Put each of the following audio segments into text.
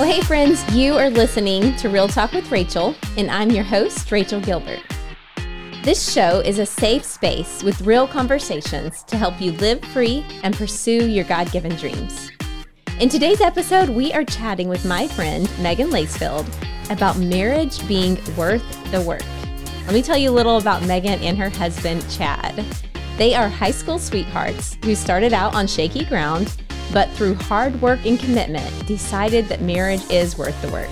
Well, hey friends, you are listening to Real Talk with Rachel, and I'm your host, Rachel Gilbert. This show is a safe space with real conversations to help you live free and pursue your God-given dreams. In today's episode, we are chatting with my friend, Megan Lacefield, about marriage being worth the work. Let me tell you a little about Megan and her husband, Chad. They are high school sweethearts who started out on shaky ground, but through hard work and commitment, decided that marriage is worth the work.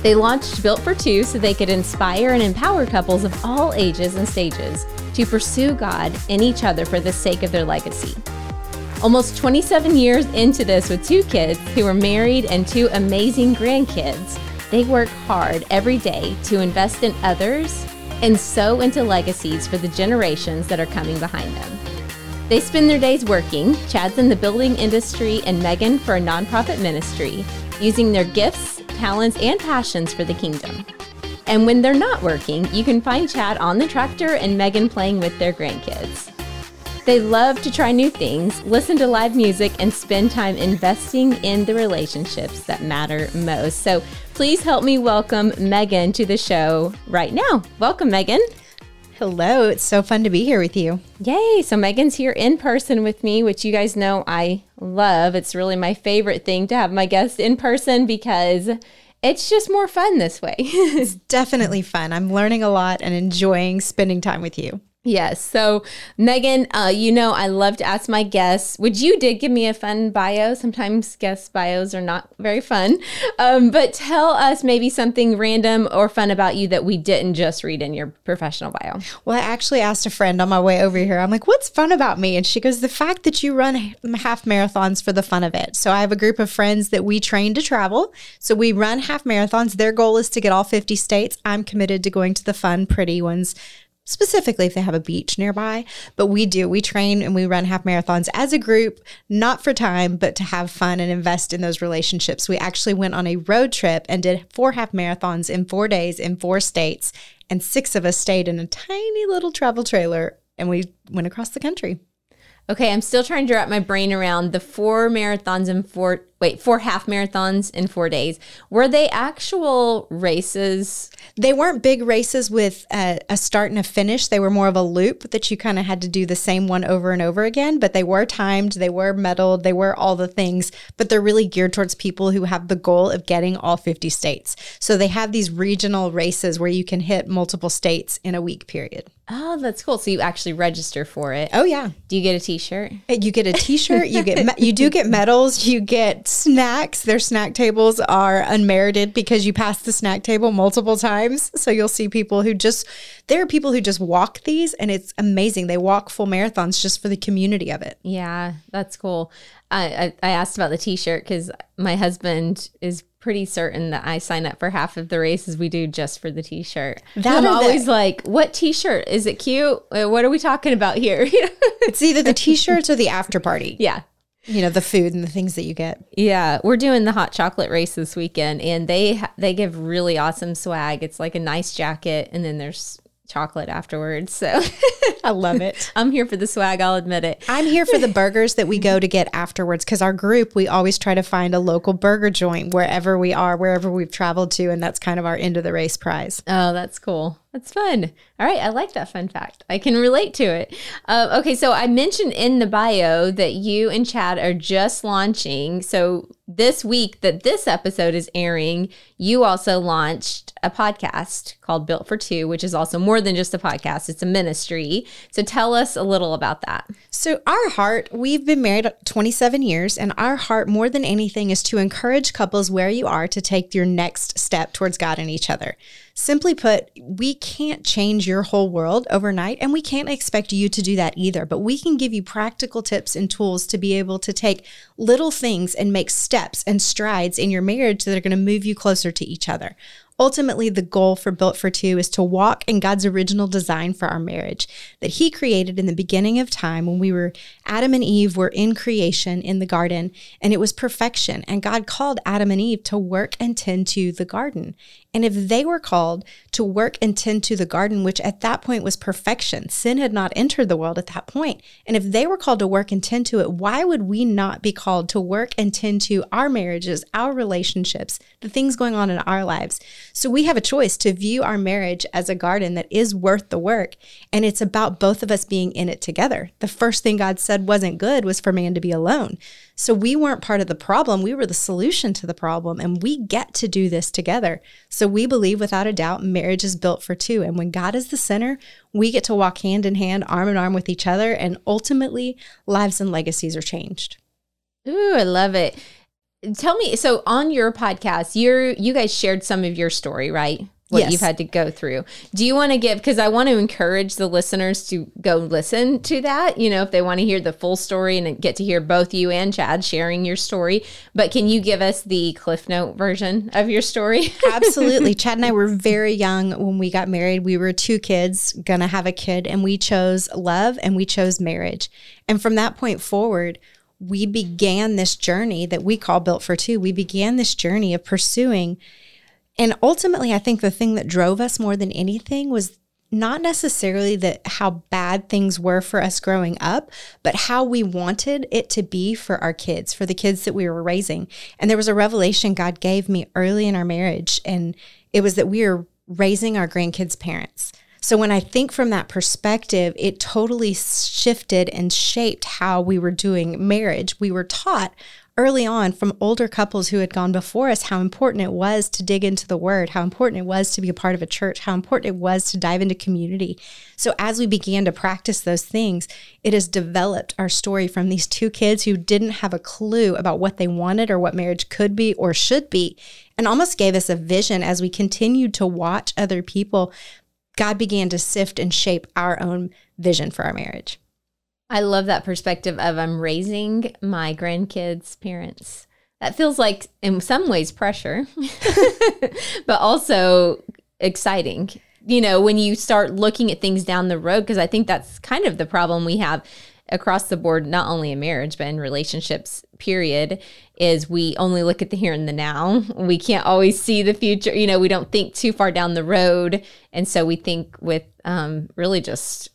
They launched Built for Two so they could inspire and empower couples of all ages and stages to pursue God and each other for the sake of their legacy. Almost 27 years into this with two kids who are married and two amazing grandkids, they work hard every day to invest in others and sow into legacies for the generations that are coming behind them. They spend their days working. Chad's in the building industry and Megan for a nonprofit ministry, using their gifts, talents, and passions for the kingdom. And when they're not working, you can find Chad on the tractor and Megan playing with their grandkids. They love to try new things, listen to live music, and spend time investing in the relationships that matter most. So please help me welcome Megan to the show right now. Welcome, Megan. Hello. It's so fun to be here with you. Yay. So Megan's here in person with me, which you guys know I love. It's really my favorite thing to have my guests in person because it's just more fun this way. It's definitely fun. I'm learning a lot and enjoying spending time with you. Yes. So Megan, you know, I love to ask my guests, which you did give me a fun bio. Sometimes guest bios are not very fun, but tell us maybe something random or fun about you that we didn't just read in your professional bio. Well, I actually asked a friend on my way over here. I'm like, what's fun about me? And she goes, the fact that you run half marathons for the fun of it. So I have a group of friends that we train to travel. So we run half marathons. Their goal is to get all 50 states. I'm committed to going to the fun, pretty ones, specifically if they have a beach nearby. But we do. We train and we run half marathons as a group, not for time, but to have fun and invest in those relationships. We actually went on a road trip and did 4 half marathons in 4 days in 4 states. And 6 of us stayed in a tiny little travel trailer and we went across the country. Okay, I'm still trying to wrap my brain around the 4 half marathons in 4 days. Were they actual races? They weren't big races with a start and a finish. They were more of a loop that you kind of had to do the same one over and over again, but they were timed, they were medaled, they were all the things, but they're really geared towards people who have the goal of getting all 50 states. So they have these regional races where you can hit multiple states in a week period. Oh, that's cool. So you actually register for it. Oh, yeah. Do you get a t-shirt? You get a t-shirt. You do get medals. You get snacks. Their snack tables are unmerited because you pass the snack table multiple times. So you'll see people who just, there are people who just walk these and it's amazing. They walk full marathons just for the community of it. Yeah, that's cool. I asked about the t-shirt because my husband is pretty certain that I sign up for half of the races we do just for the t-shirt. I'm always like, what t-shirt? Is it cute? What are we talking about here? It's either the t-shirts or the after party. Yeah. You know, the food and the things that you get. Yeah. We're doing the hot chocolate race this weekend and they give really awesome swag. It's like a nice jacket and then there's chocolate afterwards. So I love it. I'm here for the swag. I'll admit it. I'm here for the burgers that we go to get afterwards because our group, we always try to find a local burger joint wherever we are, wherever we've traveled to. And that's kind of our end of the race prize. Oh, that's cool. That's fun. All right. I like that fun fact. I can relate to it. Okay. So I mentioned in the bio that you and Chad are just launching. So this week that this episode is airing, you also launched a podcast called Built for Two, which is also more than just a podcast. It's a ministry. So tell us a little about that. So our heart, we've been married 27 years and our heart more than anything is to encourage couples where you are to take your next step towards God and each other. Simply put, we can't change your whole world overnight, and we can't expect you to do that either, but we can give you practical tips and tools to be able to take little things and make steps and strides in your marriage that are going to move you closer to each other. Ultimately, the goal for Built for Two is to walk in God's original design for our marriage that He created in the beginning of time when Adam and Eve were in creation in the garden, and it was perfection. And God called Adam and Eve to work and tend to the garden. And if they were called to work and tend to the garden, which at that point was perfection, sin had not entered the world at that point. And if they were called to work and tend to it, why would we not be called called to work and tend to our marriages, our relationships, the things going on in our lives. So we have a choice to view our marriage as a garden that is worth the work. And it's about both of us being in it together. The first thing God said wasn't good was for man to be alone. So we weren't part of the problem. We were the solution to the problem, and we get to do this together. So we believe without a doubt marriage is built for two. And when God is the center, we get to walk hand in hand, arm in arm with each other. And ultimately, lives and legacies are changed. Ooh, I love it. Tell me, so on your podcast, you guys shared some of your story, right? What you've had to go through. Do you want to give, because I want to encourage the listeners to go listen to that, you know, if they want to hear the full story and get to hear both you and Chad sharing your story. But can you give us the Cliff Note version of your story? Absolutely. Chad and I were very young when we got married. We were two kids, going to have a kid, and we chose love and we chose marriage. And from that point forward, we began this journey that we call Built for Two. We began this journey of pursuing. And ultimately, I think the thing that drove us more than anything was not necessarily how bad things were for us growing up, but how we wanted it to be for our kids, for the kids that we were raising. And there was a revelation God gave me early in our marriage, and it was that we were raising our grandkids' parents. So when I think from that perspective, it totally shifted and shaped how we were doing marriage. We were taught early on from older couples who had gone before us how important it was to dig into the Word, how important it was to be a part of a church, how important it was to dive into community. So as we began to practice those things, it has developed our story from these two kids who didn't have a clue about what they wanted or what marriage could be or should be, and almost gave us a vision as we continued to watch other people. God began to sift and shape our own vision for our marriage. I love that perspective of I'm raising my grandkids' parents. That feels like, in some ways, pressure, but also exciting. You know, when you start looking at things down the road, because I think that's kind of the problem we have across the board, not only in marriage, but in relationships, period, is we only look at the here and the now. We can't always see the future. You know, we don't think too far down the road. And so we think with really just...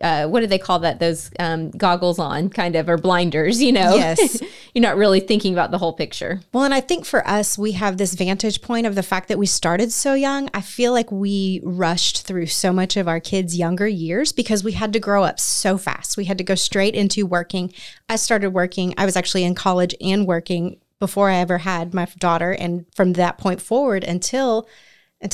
what do they call that? Those goggles on kind of, or blinders, you know? Yes. You're not really thinking about the whole picture. Well, and I think for us, we have this vantage point of the fact that we started so young. I feel like we rushed through so much of our kids' younger years because we had to grow up so fast. We had to go straight into working. I started working. I was actually in college and working before I ever had my daughter. And from that point forward until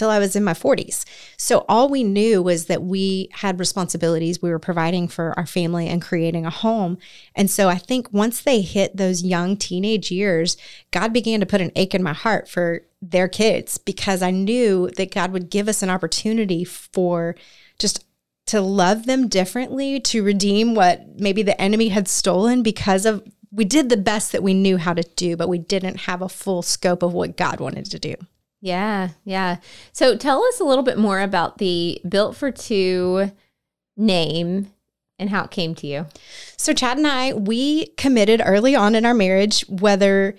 I was in my 40s. So all we knew was that we had responsibilities. We were providing for our family and creating a home. And so I think once they hit those young teenage years, God began to put an ache in my heart for their kids, because I knew that God would give us an opportunity for just to love them differently, to redeem what maybe the enemy had stolen because of we did the best that we knew how to do, but we didn't have a full scope of what God wanted to do. Yeah. So tell us a little bit more about the Built for Two name and how it came to you. So Chad and I, we committed early on in our marriage, whether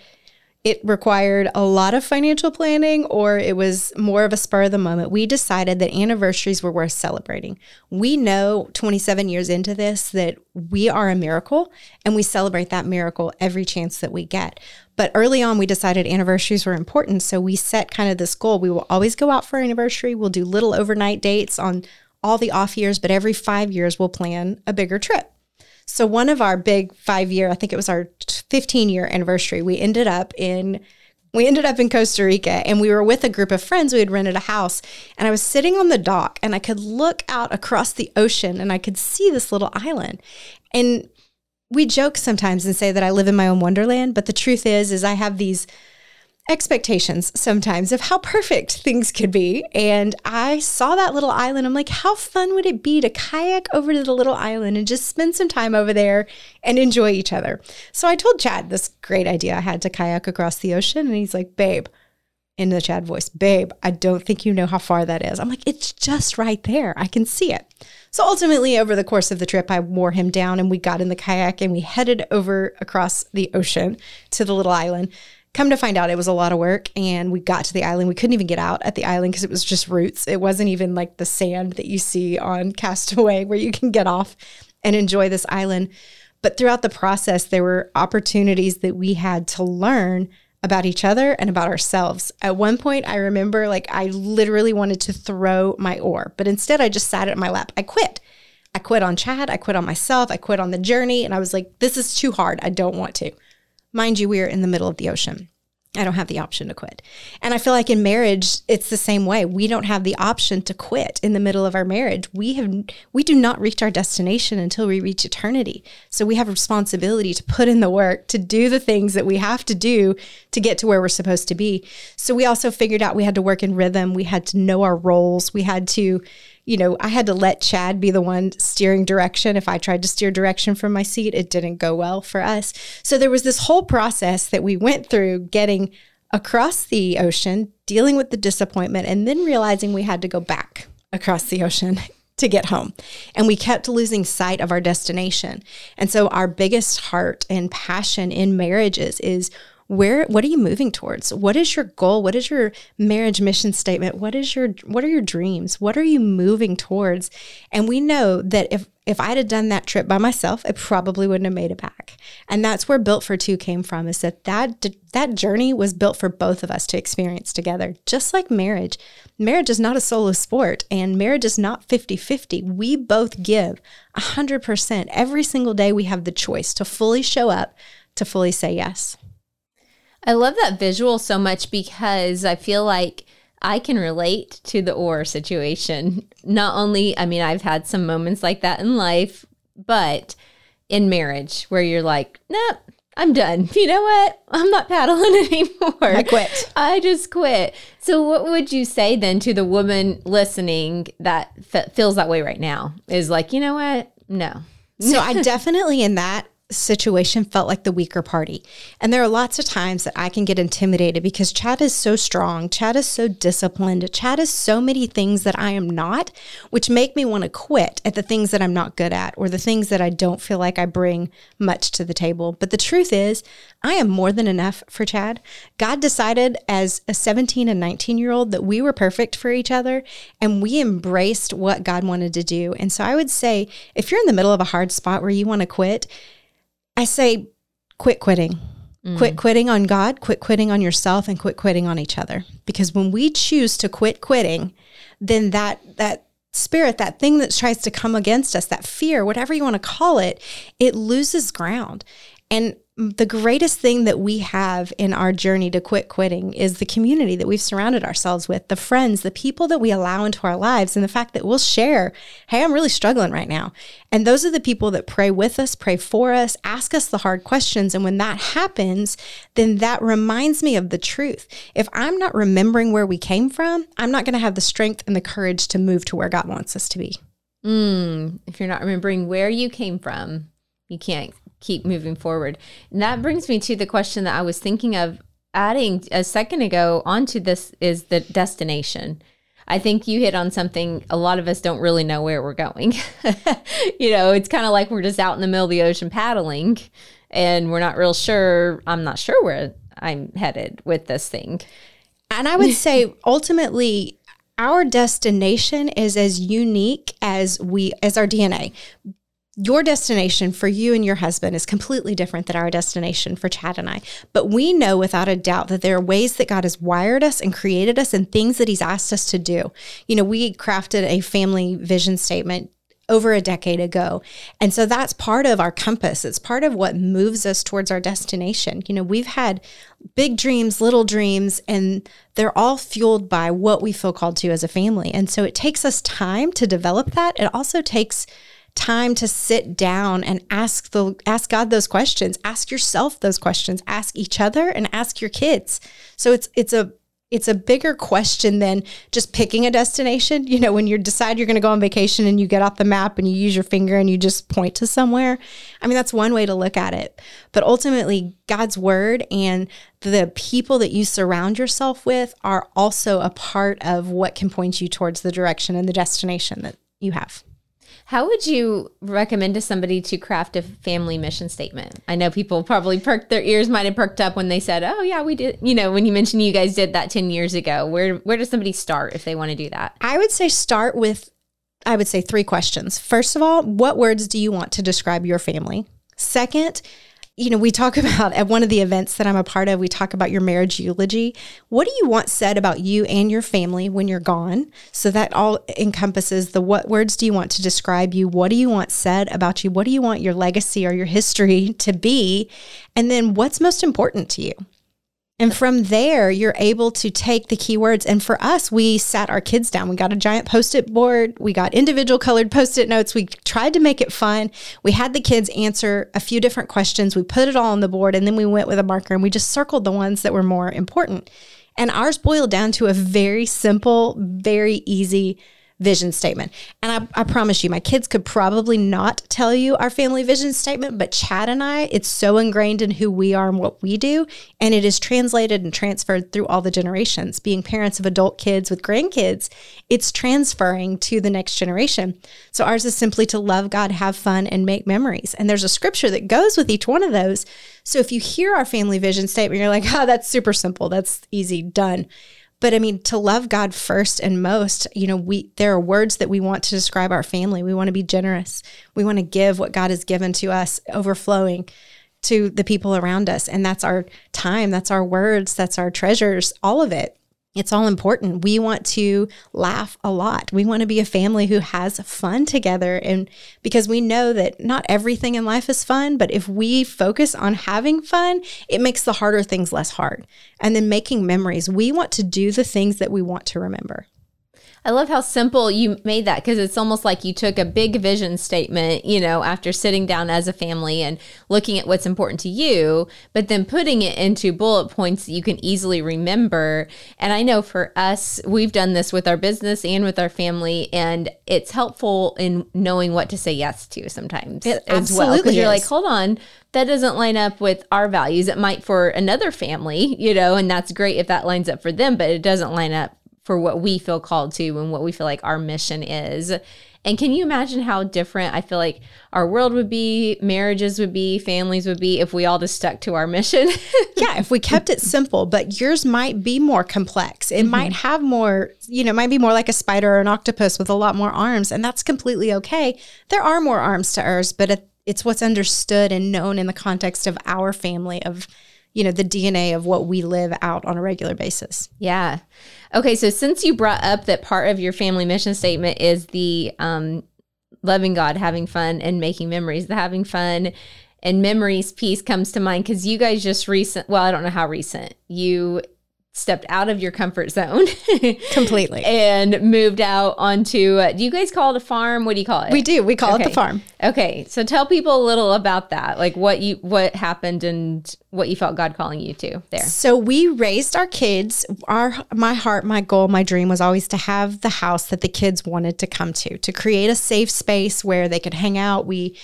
it required a lot of financial planning or it was more of a spur of the moment, we decided that anniversaries were worth celebrating. We know 27 years into this that we are a miracle, and we celebrate that miracle every chance that we get. But early on, we decided anniversaries were important, so we set kind of this goal. We will always go out for our anniversary. We'll do little overnight dates on all the off years, but every 5 years, we'll plan a bigger trip. So one of our big 5-year, I think it was our 15-year anniversary, we ended up in Costa Rica, and we were with a group of friends. We had rented a house, and I was sitting on the dock, and I could look out across the ocean, and I could see this little island. And we joke sometimes and say that I live in my own wonderland, but the truth is I have these expectations sometimes of how perfect things could be. And I saw that little island. I'm like, how fun would it be to kayak over to the little island and just spend some time over there and enjoy each other? So I told Chad this great idea I had to kayak across the ocean. And he's like, babe, in the Chad voice, babe, I don't think you know how far that is. I'm like, it's just right there. I can see it. So ultimately, over the course of the trip, I wore him down and we got in the kayak and we headed over across the ocean to the little island. Come to find out, it was a lot of work, and we got to the island. We couldn't even get out at the island because it was just roots. It wasn't even like the sand that you see on Castaway where you can get off and enjoy this island. But throughout the process, there were opportunities that we had to learn about each other and about ourselves. At one point, I remember I literally wanted to throw my oar, but instead I just sat it in my lap. I quit. I quit on Chad. I quit on myself. I quit on the journey. And I was like, this is too hard. I don't want to. Mind you, we are in the middle of the ocean. I don't have the option to quit. And I feel like in marriage, it's the same way. We don't have the option to quit in the middle of our marriage. We do not reach our destination until we reach eternity. So we have a responsibility to put in the work, to do the things that we have to do to get to where we're supposed to be. So we also figured out we had to work in rhythm. We had to know our roles. We had to, I had to let Chad be the one steering direction. If I tried to steer direction from my seat, it didn't go well for us. So there was this whole process that we went through getting across the ocean, dealing with the disappointment, and then realizing we had to go back across the ocean to get home. And we kept losing sight of our destination. And so our biggest heart and passion in marriages is, what are you moving towards? What is your goal? What is your marriage mission statement? What are your dreams? What are you moving towards? And we know that if I'd have done that trip by myself, I probably wouldn't have made it back. And that's where Built for Two came from, is that journey was built for both of us to experience together. Just like marriage. Marriage is not a solo sport, and marriage is not 50-50. We both give 100%. Every single day we have the choice to fully show up, to fully say yes. I love that visual so much because I feel like I can relate to the oar situation. Not only, I've had some moments like that in life, but in marriage where you're like, nope, I'm done. You know what? I'm not paddling anymore. I quit. I just quit. So what would you say then to the woman listening that feels that way right now? Is like, you know what? No. So I definitely in that situation felt like the weaker party. And there are lots of times that I can get intimidated because Chad is so strong. Chad is so disciplined. Chad is so many things that I am not, which make me want to quit at the things that I'm not good at or the things that I don't feel like I bring much to the table. But the truth is, I am more than enough for Chad. God decided as a 17 and 19-year-old that we were perfect for each other, and we embraced what God wanted to do. And so I would say, if you're in the middle of a hard spot where you want to quit, I say, quit quitting. Mm. Quit quitting on God, quit quitting on yourself, and quit quitting on each other. Because when we choose to quit quitting, then that spirit, that thing that tries to come against us, that fear, whatever you want to call it, it loses ground. And the greatest thing that we have in our journey to quit quitting is the community that we've surrounded ourselves with, the friends, the people that we allow into our lives, and the fact that we'll share, hey, I'm really struggling right now. And those are the people that pray with us, pray for us, ask us the hard questions. And when that happens, then that reminds me of the truth. If I'm not remembering where we came from, I'm not going to have the strength and the courage to move to where God wants us to be. If you're not remembering where you came from, you can't keep moving forward. And that brings me to the question that I was thinking of adding a second ago onto this, is the destination. I think you hit on something. A lot of us don't really know where we're going. It's kind of like we're just out in the middle of the ocean paddling and we're not real sure. I'm not sure where I'm headed with this thing. And I would say ultimately, our destination is as unique as our DNA. Your destination for you and your husband is completely different than our destination for Chad and I. But we know without a doubt that there are ways that God has wired us and created us and things that he's asked us to do. We crafted a family vision statement over a decade ago. And so that's part of our compass. It's part of what moves us towards our destination. We've had big dreams, little dreams, and they're all fueled by what we feel called to as a family. And so it takes us time to develop that. It also takes time to sit down and ask God those questions, ask yourself those questions, ask each other, and ask your kids. So it's a bigger question than just picking a destination. When you decide you're going to go on vacation and you get off the map and you use your finger and you just point to somewhere. That's one way to look at it. But ultimately, God's word and the people that you surround yourself with are also a part of what can point you towards the direction and the destination that you have. How would you recommend to somebody to craft a family mission statement? I know people probably their ears might have perked up when they said, oh yeah, we did, when you mentioned you guys did that 10 years ago. Where does somebody start if they want to do that? I would say start with 3 questions. First of all, what words do you want to describe your family? Second, we talk about at one of the events that I'm a part of, we talk about your marriage eulogy. What do you want said about you and your family when you're gone? So that all encompasses the what words do you want to describe you? What do you want said about you? What do you want your legacy or your history to be? And then what's most important to you? And from there, you're able to take the key words. And for us, we sat our kids down. We got a giant Post-it board. We got individual colored Post-it notes. We tried to make it fun. We had the kids answer a few different questions. We put it all on the board, and then we went with a marker, and we just circled the ones that were more important. And ours boiled down to a very simple, very easy vision statement. And I promise you, my kids could probably not tell you our family vision statement, but Chad and I, it's so ingrained in who we are and what we do. And it is translated and transferred through all the generations. Being parents of adult kids with grandkids, it's transferring to the next generation. So ours is simply to love God, have fun, and make memories. And there's a scripture that goes with each one of those. So if you hear our family vision statement, you're like, oh, that's super simple. That's easy, done. But I mean, to love God first and most, there are words that we want to describe our family. We want to be generous. We want to give what God has given to us, overflowing to the people around us. And that's our time. That's our words. That's our treasures. All of it. It's all important. We want to laugh a lot. We want to be a family who has fun together. And because we know that not everything in life is fun, but if we focus on having fun, it makes the harder things less hard. And then making memories. We want to do the things that we want to remember. I love how simple you made that, because it's almost like you took a big vision statement, after sitting down as a family and looking at what's important to you, but then putting it into bullet points that you can easily remember. And I know for us, we've done this with our business and with our family, and it's helpful in knowing what to say yes to sometimes as well. Because you're like, hold on, that doesn't line up with our values. It might for another family, and that's great if that lines up for them, but it doesn't line up for what we feel called to and what we feel like our mission is. And can you imagine how different I feel like our world would be, marriages would be, families would be, if we all just stuck to our mission? Yeah, if we kept it simple, but yours might be more complex. It might have more, might be more like a spider or an octopus with a lot more arms, and that's completely okay. There are more arms to ours, but it's what's understood and known in the context of our family, of the DNA of what we live out on a regular basis. Yeah. Okay. So since you brought up that part of your family mission statement is the loving God, having fun, and making memories, the having fun and memories piece comes to mind because you guys just I don't know how recent, you stepped out of your comfort zone completely and moved out onto, do you guys call it a farm? What do you call it? We do. We call it the farm. Okay. So tell people a little about that, like what happened and what you felt God calling you to there. So we raised our kids. My heart, my goal, my dream was always to have the house that the kids wanted to come to create a safe space where they could hang out. We,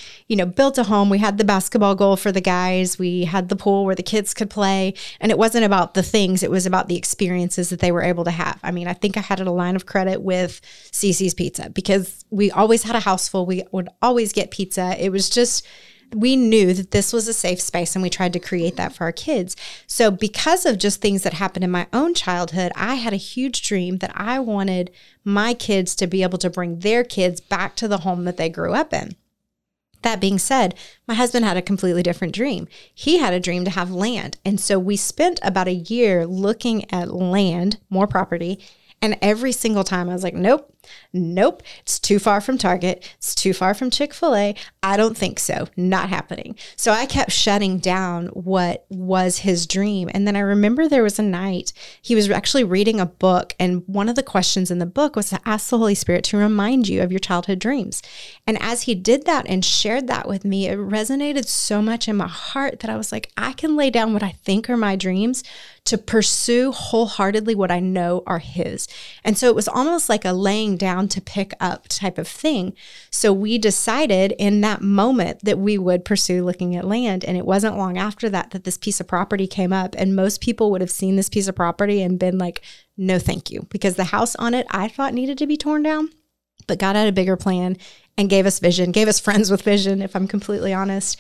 built a home. We had the basketball goal for the guys. We had the pool where the kids could play. And it wasn't about the things. It was about the experiences that they were able to have. I mean, I think I had a line of credit with Cece's Pizza because we always had a house full. We would always get pizza. It was just... we knew that this was a safe space, and we tried to create that for our kids. So because of just things that happened in my own childhood, I had a huge dream that I wanted my kids to be able to bring their kids back to the home that they grew up in. That being said, my husband had a completely different dream. He had a dream to have land. And so we spent about a year looking at land, more property. And every single time I was like, nope, it's too far from Target. It's too far from Chick-fil-A. I don't think so. Not happening. So I kept shutting down what was his dream. And then I remember there was a night he was actually reading a book. And one of the questions in the book was to ask the Holy Spirit to remind you of your childhood dreams. And as he did that and shared that with me, it resonated so much in my heart that I was like, I can lay down what I think are my dreams to pursue wholeheartedly what I know are his. And so it was almost like a laying down to pick up type of thing. So we decided in that moment that we would pursue looking at land. And it wasn't long after that this piece of property came up. And most people would have seen this piece of property and been like, no, thank you. Because the house on it, I thought needed to be torn down. But God had a bigger plan and gave us vision, gave us friends with vision, if I'm completely honest.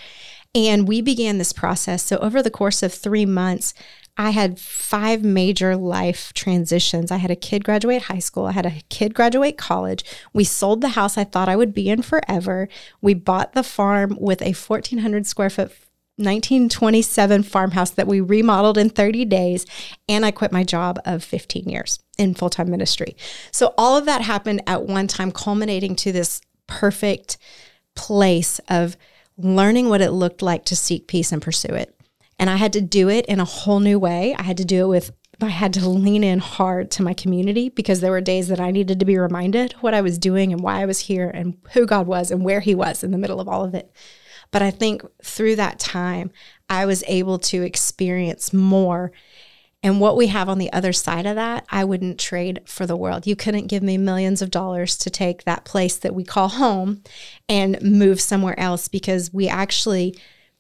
And we began this process. So over the course of 3 months, I had 5 major life transitions. I had a kid graduate high school. I had a kid graduate college. We sold the house I thought I would be in forever. We bought the farm with a 1,400 square foot 1927 farmhouse that we remodeled in 30 days. And I quit my job of 15 years in full-time ministry. So all of that happened at one time, culminating to this perfect place of learning what it looked like to seek peace and pursue it. And I had to do it in a whole new way. I had to lean in hard to my community, because there were days that I needed to be reminded what I was doing and why I was here and who God was and where he was in the middle of all of it. But I think through that time, I was able to experience more. And what we have on the other side of that, I wouldn't trade for the world. You couldn't give me millions of dollars to take that place that we call home and move somewhere else, because we actually,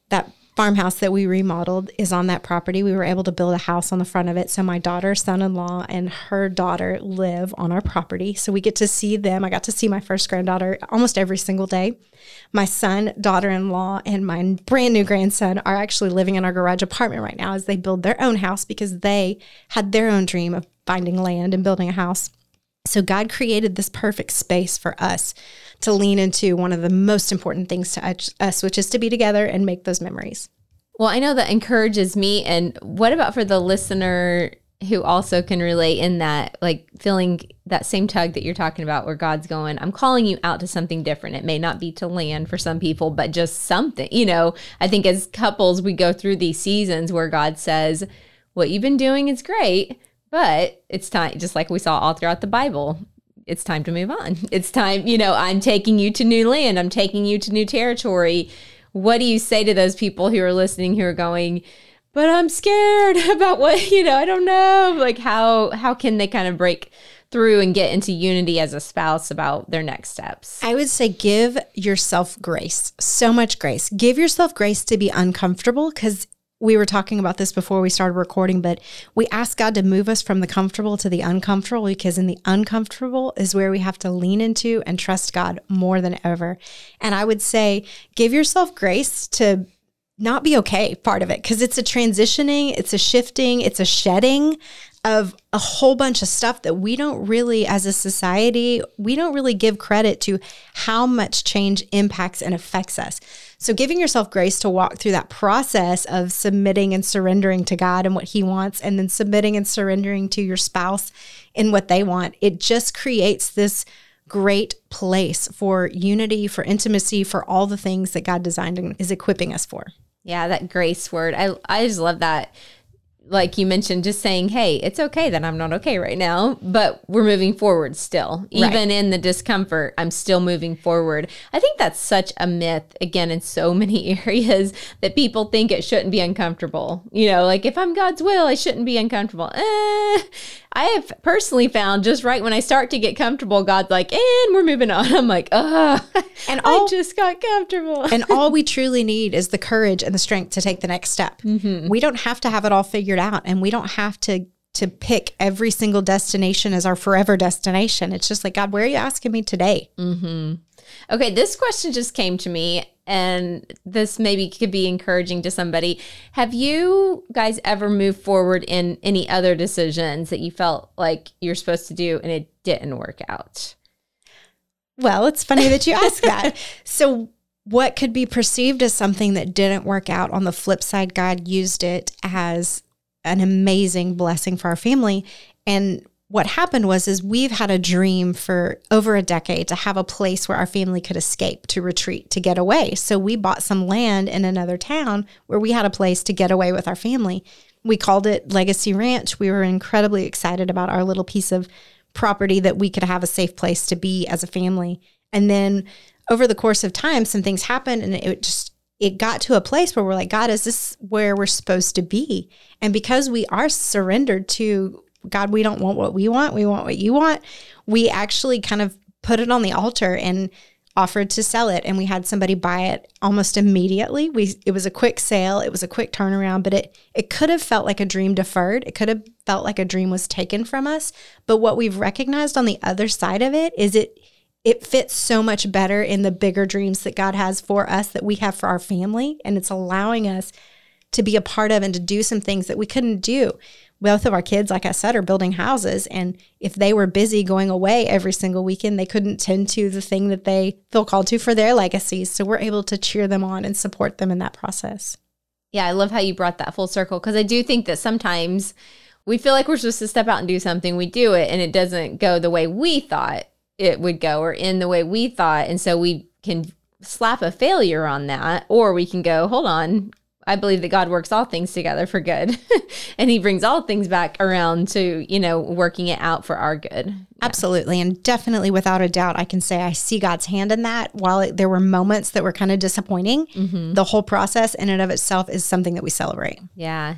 that farmhouse that we remodeled is on that property. We were able to build a house on the front of it. So my daughter, son-in-law, and her daughter live on our property. So we get to see them. I got to see my first granddaughter almost every single day. My son, daughter-in-law, and my brand new grandson are actually living in our garage apartment right now as they build their own house, because they had their own dream of finding land and building a house. So God created this perfect space for us to lean into one of the most important things to us, which is to be together and make those memories. Well, I know that encourages me. And what about for the listener who also can relate in that, like feeling that same tug that you're talking about, where God's going, I'm calling you out to something different. It may not be to land for some people, but just something, you know. I think as couples, we go through these seasons where God says, what you've been doing is great, but it's time, just like we saw all throughout the Bible, it's time to move on. It's time, you know, I'm taking you to new land. I'm taking you to new territory. What do you say to those people who are listening, who are going, but I'm scared about what, you know, I don't know. Like how can they kind of break through and get into unity as a spouse about their next steps? I would say give yourself grace, so much grace. Give yourself grace to be uncomfortable, because we were talking about this before we started recording, but we ask God to move us from the comfortable to the uncomfortable, because in the uncomfortable is where we have to lean into and trust God more than ever. And I would say, give yourself grace to not be okay part of it, because it's a transitioning, it's a shifting, it's a shedding of a whole bunch of stuff that we don't really, as a society, we don't really give credit to how much change impacts and affects us. So giving yourself grace to walk through that process of submitting and surrendering to God and what he wants, and then submitting and surrendering to your spouse and what they want, it just creates this great place for unity, for intimacy, for all the things that God designed and is equipping us for. Yeah, that grace word. I just love that. Like you mentioned, just saying, hey, it's okay that I'm not okay right now, but we're moving forward still. Even in the discomfort, I'm still moving forward. I think that's such a myth, again, in so many areas, that people think it shouldn't be uncomfortable. You know, like if I'm God's will, I shouldn't be uncomfortable. I have personally found just right when I start to get comfortable, God's like, and we're moving on. I'm like, I just got comfortable. And all we truly need is the courage and the strength to take the next step. Mm-hmm. We don't have to have it all figured out, and we don't have to pick every single destination as our forever destination. It's just like, God, where are you asking me today? Mm-hmm. Okay, this question just came to me, and this maybe could be encouraging to somebody. Have you guys ever moved forward in any other decisions that you felt like you're supposed to do and it didn't work out? Well, it's funny that you ask that. So what could be perceived as something that didn't work out, on the flip side, God used it as an amazing blessing for our family. And what happened was we've had a dream for over a decade to have a place where our family could escape, to retreat, to get away. So we bought some land in another town where we had a place to get away with our family. We called it Legacy Ranch. We were incredibly excited about our little piece of property that we could have a safe place to be as a family. And then over the course of time, some things happened, and it got to a place where we're like, God, is this where we're supposed to be? And because we are surrendered to God, we don't want what we want. We want what you want. We actually kind of put it on the altar and offered to sell it. And we had somebody buy it almost immediately. It was a quick sale. It was a quick turnaround, but it could have felt like a dream deferred. It could have felt like a dream was taken from us. But what we've recognized on the other side of it is it fits so much better in the bigger dreams that God has for us, that we have for our family. And it's allowing us to be a part of and to do some things that we couldn't do. Both of our kids, like I said, are building houses. And if they were busy going away every single weekend, they couldn't tend to the thing that they feel called to for their legacies. So we're able to cheer them on and support them in that process. Yeah, I love how you brought that full circle, because I do think that sometimes we feel like we're supposed to step out and do something. We do it and it doesn't go the way we thought it would go or in the way we thought. And so we can slap a failure on that, or we can go, hold on, I believe that God works all things together for good and he brings all things back around to, you know, working it out for our good. Yeah. Absolutely. And definitely without a doubt, I can say I see God's hand in that. While there were moments that were kind of disappointing, the whole process in and of itself is something that we celebrate. Yeah.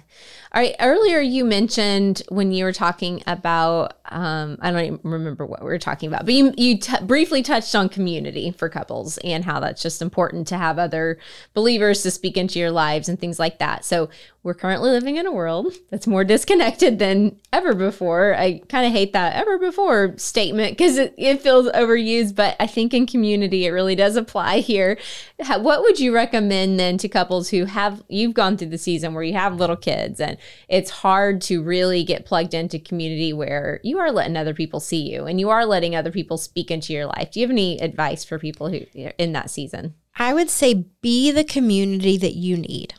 All right. Earlier you mentioned when you were talking about, I don't even remember what we were talking about, but you briefly touched on community for couples and how that's just important to have other believers to speak into your lives and things like that. So we're currently living in a world that's more disconnected than ever before. I kind of hate that ever before statement because it feels overused, but I think in community, it really does apply here. What would you recommend then to couples who you've gone through the season where you have little kids and it's hard to really get plugged into community where you are letting other people see you and you are letting other people speak into your life? Do you have any advice for people who are in that season? I would say be the community that you need.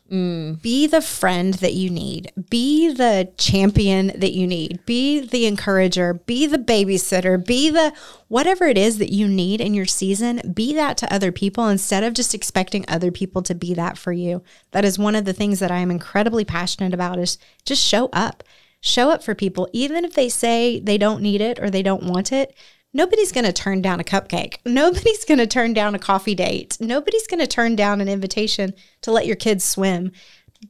Be the friend that you need. Be the champion that you need. Be the encourager. Be the babysitter. Be the whatever it is that you need in your season. Be that to other people instead of just expecting other people to be that for you. That is one of the things that I am incredibly passionate about, is just show up. Show up for people, even if they say they don't need it or they don't want it. Nobody's going to turn down a cupcake. Nobody's going to turn down a coffee date. Nobody's going to turn down an invitation to let your kids swim.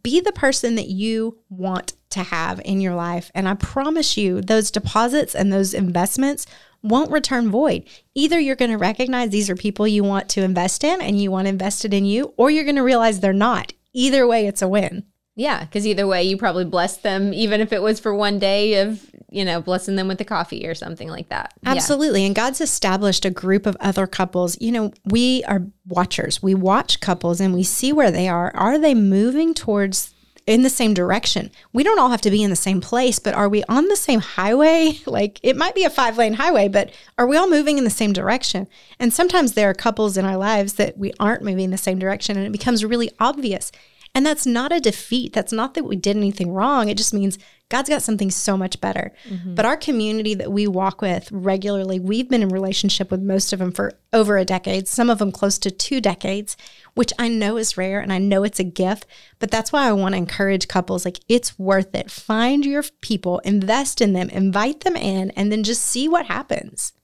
Be the person that you want to have in your life. And I promise you, those deposits and those investments won't return void. Either you're going to recognize these are people you want to invest in and you want invested in you, or you're going to realize they're not. Either way, it's a win. Yeah, because either way, you probably blessed them, even if it was for one day of, you know, blessing them with a coffee or something like that. Absolutely. Yeah. And God's established a group of other couples. You know, we are watchers. We watch couples and we see where they are. Are they moving towards in the same direction? We don't all have to be in the same place, but are we on the same highway? Like, it might be a 5-lane highway, but are we all moving in the same direction? And sometimes there are couples in our lives that we aren't moving in the same direction, and it becomes really obvious. And that's not a defeat. That's not that we did anything wrong. It just means God's got something so much better. But our community that we walk with regularly, we've been in relationship with most of them for over a decade, some of them close to 2 decades, which I know is rare and I know it's a gift, but that's why I want to encourage couples, like, it's worth it. Find your people, invest in them, invite them in, and then just see what happens.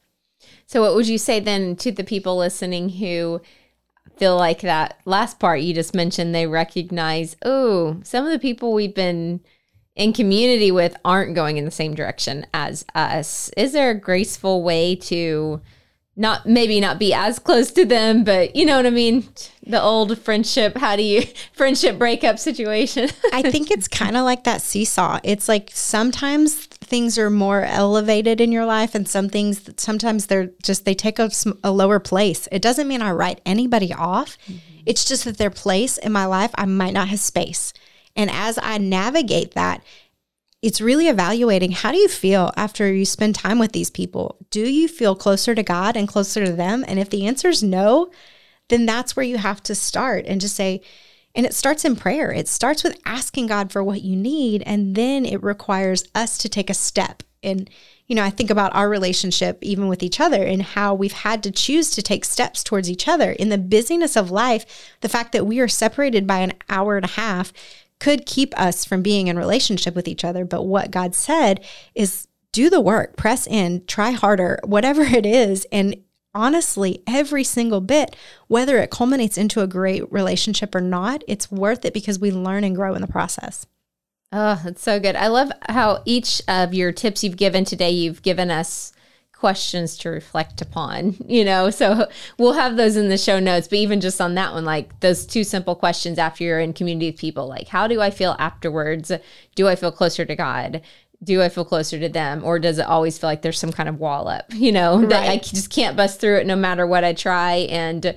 So what would you say then to the people listening who feel like that last part you just mentioned, they recognize, oh, some of the people we've been in community with aren't going in the same direction as us? Is there a graceful way to not be as close to them, but you know what I mean? The old friendship breakup situation. I think it's kind of like that seesaw. It's like sometimes things are more elevated in your life and some things, sometimes they take a lower place. It doesn't mean I write anybody off. It's just that their place in my life, I might not have space. And as I navigate that, it's really evaluating, how do you feel after you spend time with these people? Do you feel closer to God and closer to them? And if the answer is no, then that's where you have to start and just say, and it starts in prayer. It starts with asking God for what you need. And then it requires us to take a step. And, you know, I think about our relationship even with each other and how we've had to choose to take steps towards each other. In the busyness of life, the fact that we are separated by an hour and a half could keep us from being in relationship with each other. But what God said is, do the work, press in, try harder, whatever it is. And honestly, every single bit, whether it culminates into a great relationship or not, it's worth it because we learn and grow in the process. Oh, that's so good. I love how each of your tips you've given today, you've given us questions to reflect upon, you know, so we'll have those in the show notes. But even just on that one, like those 2 simple questions after you're in community with people, like, how do I feel afterwards? Do I feel closer to God? Do I feel closer to them? Or does it always feel like there's some kind of wall up, you know, that I just can't bust through it no matter what I try? And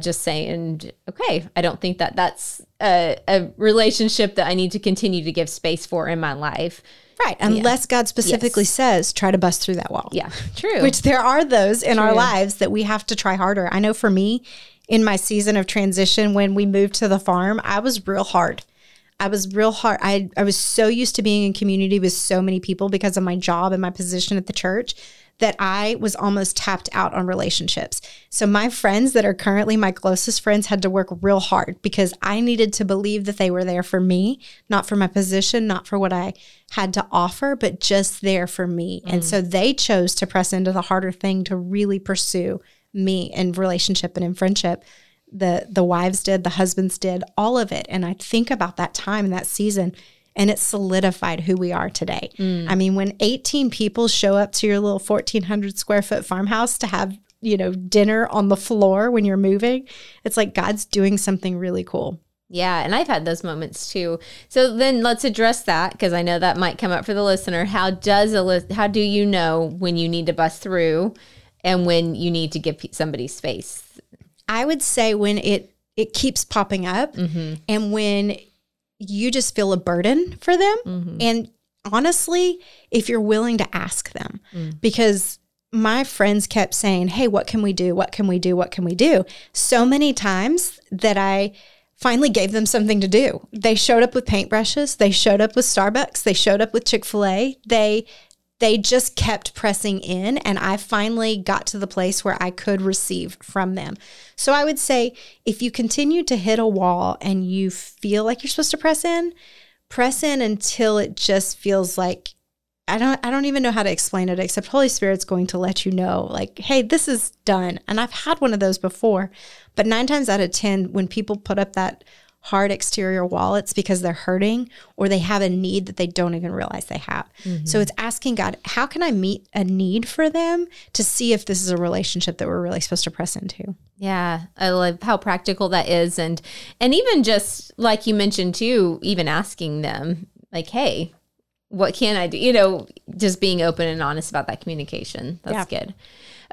just saying, okay, I don't think that that's a relationship that I need to continue to give space for in my life. Right. Unless God specifically says, try to bust through that wall. Yeah, true. Which there are those in our lives that we have to try harder. I know for me, in my season of transition, when we moved to the farm, I was real hard. I was so used to being in community with so many people because of my job and my position at the church that I was almost tapped out on relationships. So my friends that are currently my closest friends had to work real hard because I needed to believe that they were there for me, not for my position, not for what I had to offer, but just there for me. Mm. And so they chose to press into the harder thing to really pursue me in relationship and in friendship. The wives did, the husbands did, all of it. And I think about that time and that season, and it solidified who we are today. Mm. I mean, when 18 people show up to your little 1,400 square foot farmhouse to have, dinner on the floor when you're moving, it's like God's doing something really cool. Yeah, and I've had those moments too. So then let's address that, because I know that might come up for the listener. How do you know when you need to bust through and when you need to give somebody space? I would say when it keeps popping up, mm-hmm. and when you just feel a burden for them. Mm-hmm. And honestly, if you're willing to ask them, because my friends kept saying, hey, what can we do? What can we do? What can we do? So many times that I finally gave them something to do. They showed up with paintbrushes. They showed up with Starbucks. They showed up with Chick-fil-A. They just kept pressing in, and I finally got to the place where I could receive from them. So I would say if you continue to hit a wall and you feel like you're supposed to press in until it just feels like, I don't even know how to explain it, except Holy Spirit's going to let you know, like, hey, this is done. And I've had one of those before, but 9 times out of 10, when people put up that hard exterior wall, it's because they're hurting or they have a need that they don't even realize they have. Mm-hmm. So it's asking God, how can I meet a need for them to see if this is a relationship that we're really supposed to press into? Yeah, I love how practical that is. And even just like you mentioned too, even asking them like, hey, what can I do? Just being open and honest about that communication. That's good.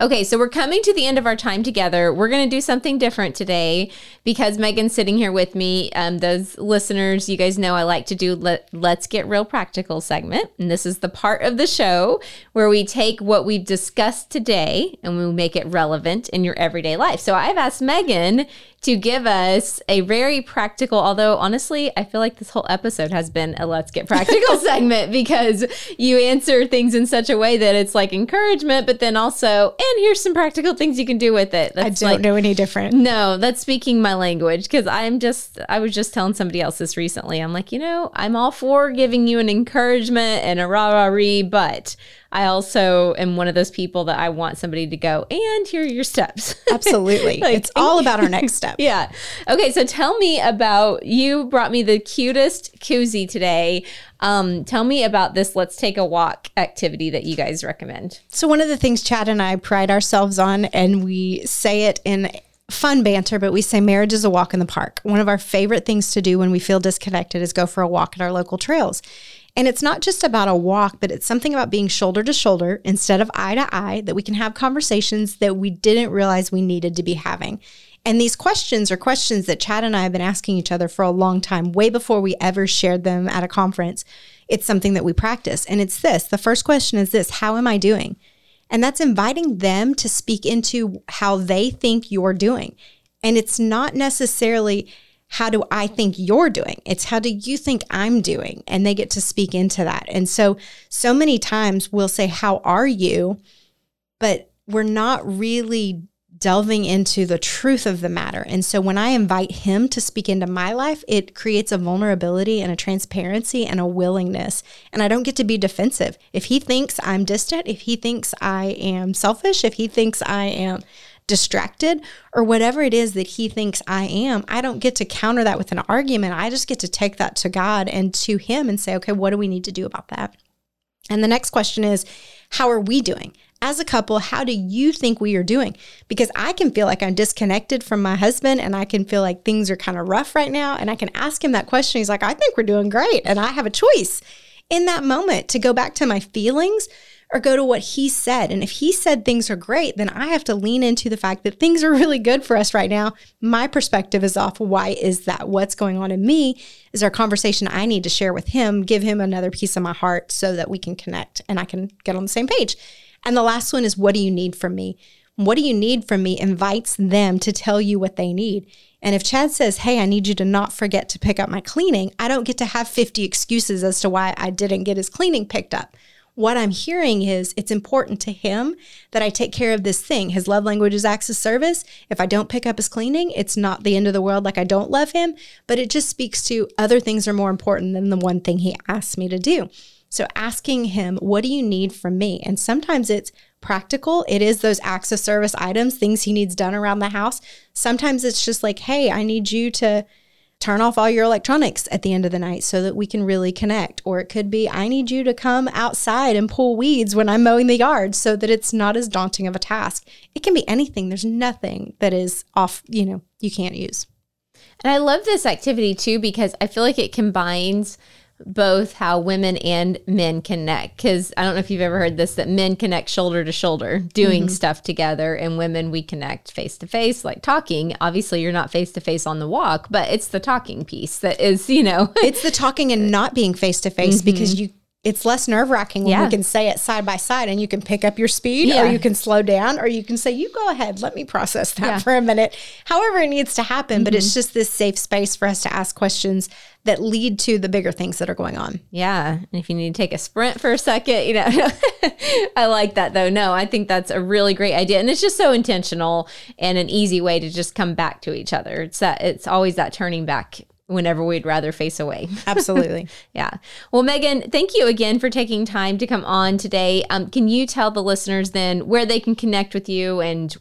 Okay, so we're coming to the end of our time together. We're going to do something different today because Megan's sitting here with me. Those listeners, you guys know I like to do Let's Get Real Practical segment. And this is the part of the show where we take what we've discussed today and we make it relevant in your everyday life. So I've asked Megan to give us a very practical, although honestly, I feel like this whole episode has been a Let's Get Practical segment because you answer things in such a way that it's like encouragement, but then also, and here's some practical things you can do with it. That's I don't know any different. No, that's speaking my language because I was just telling somebody else this recently. I'm like, I'm all for giving you an encouragement and a rah-rah-ree, but I also am one of those people that I want somebody to go, and here are your steps. Absolutely. It's all about our next step. Yeah. Okay. So tell me about, you brought me the cutest koozie today. Tell me about this Let's Take a Walk activity that you guys recommend. So one of the things Chad and I pride ourselves on, and we say it in fun banter, but we say marriage is a walk in the park. One of our favorite things to do when we feel disconnected is go for a walk at our local trails. And it's not just about a walk, but it's something about being shoulder to shoulder instead of eye to eye, that we can have conversations that we didn't realize we needed to be having. And these questions are questions that Chad and I have been asking each other for a long time, way before we ever shared them at a conference. It's something that we practice. And it's this. The first question is this: how am I doing? And that's inviting them to speak into how they think you're doing. And it's not necessarily, how do I think you're doing? It's how do you think I'm doing? And they get to speak into that. And so many times we'll say, how are you? But we're not really delving into the truth of the matter. And so when I invite him to speak into my life, it creates a vulnerability and a transparency and a willingness. And I don't get to be defensive. If he thinks I'm distant, if he thinks I am selfish, if he thinks I am distracted, or whatever it is that he thinks I am, I don't get to counter that with an argument. I just get to take that to God and to him and say, okay, what do we need to do about that? And the next question is, how are we doing? As a couple, how do you think we are doing? Because I can feel like I'm disconnected from my husband, and I can feel like things are kind of rough right now. And I can ask him that question. He's like, I think we're doing great. And I have a choice in that moment to go back to my feelings or go to what he said. And if he said things are great, then I have to lean into the fact that things are really good for us right now. My perspective is off. Why is that? What's going on in me? Is there a conversation I need to share with him, give him another piece of my heart so that we can connect and I can get on the same page? And the last one is, what do you need from me? What do you need from me invites them to tell you what they need. And if Chad says, hey, I need you to not forget to pick up my cleaning, I don't get to have 50 excuses as to why I didn't get his cleaning picked up. What I'm hearing is it's important to him that I take care of this thing. His love language is acts of service. If I don't pick up his cleaning, it's not the end of the world, like I don't love him, but it just speaks to other things are more important than the one thing he asked me to do. So asking him, what do you need from me? And sometimes it's practical. It is those acts of service items, things he needs done around the house. Sometimes it's just like, hey, I need you to turn off all your electronics at the end of the night so that we can really connect. Or it could be, I need you to come outside and pull weeds when I'm mowing the yard so that it's not as daunting of a task. It can be anything. There's nothing that is off, you can't use. And I love this activity too, because I feel like it combines both how women and men connect, because I don't know if you've ever heard this, that men connect shoulder to shoulder doing stuff together, and women, we connect face to face, like talking. Obviously you're not face to face on the walk, but it's the talking piece that is, it's the talking and not being face to face, because it's less nerve wracking when we can say it side by side, and you can pick up your speed or you can slow down, or you can say, you go ahead, let me process that for a minute, however it needs to happen. But it's just this safe space for us to ask questions that lead to the bigger things that are going on. Yeah. And if you need to take a sprint for a second, I like that though. No, I think that's a really great idea. And it's just so intentional and an easy way to just come back to each other. It's always that turning back whenever we'd rather face away. Absolutely. Yeah. Well, Megan, thank you again for taking time to come on today. Can you tell the listeners then where they can connect with you and,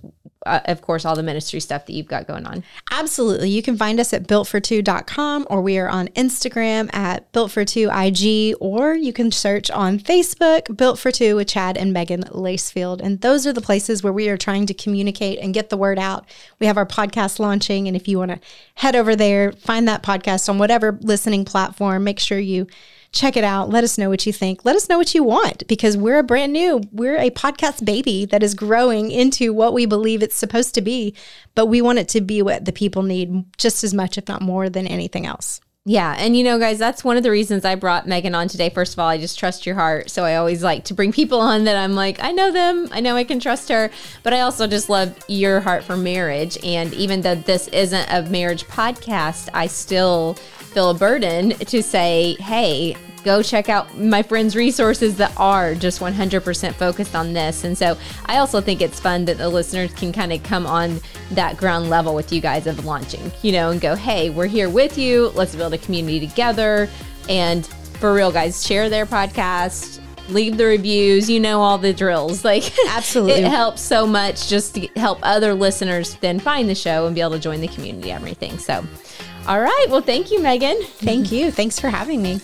of course, all the ministry stuff that you've got going on? Absolutely. You can find us at builtfor2.com, or we are on Instagram at builtfor2IG, or you can search on Facebook, Built for Two with Chad and Megan Lacefield. And those are the places where we are trying to communicate and get the word out. We have our podcast launching, and if you want to head over there, find that podcast on whatever listening platform, make sure you check it out. Let us know what you think. Let us know what you want, because we're a podcast baby that is growing into what we believe it's supposed to be, but we want it to be what the people need just as much, if not more, than anything else. Yeah. And guys, that's one of the reasons I brought Megan on today. First of all, I just trust your heart. So I always like to bring people on that I'm like, I know them, I know I can trust her, but I also just love your heart for marriage. And even though this isn't a marriage podcast, I still feel a burden to say, hey, go check out my friends' resources that are just 100% focused on this. And so I also think it's fun that the listeners can kind of come on that ground level with you guys of launching, and go, hey, we're here with you. Let's build a community together. And for real, guys, share their podcast, leave the reviews, all the drills. Like, absolutely. It helps so much just to help other listeners then find the show and be able to join the community and everything. So, all right. Well, thank you, Megan. Thank you. Thanks for having me.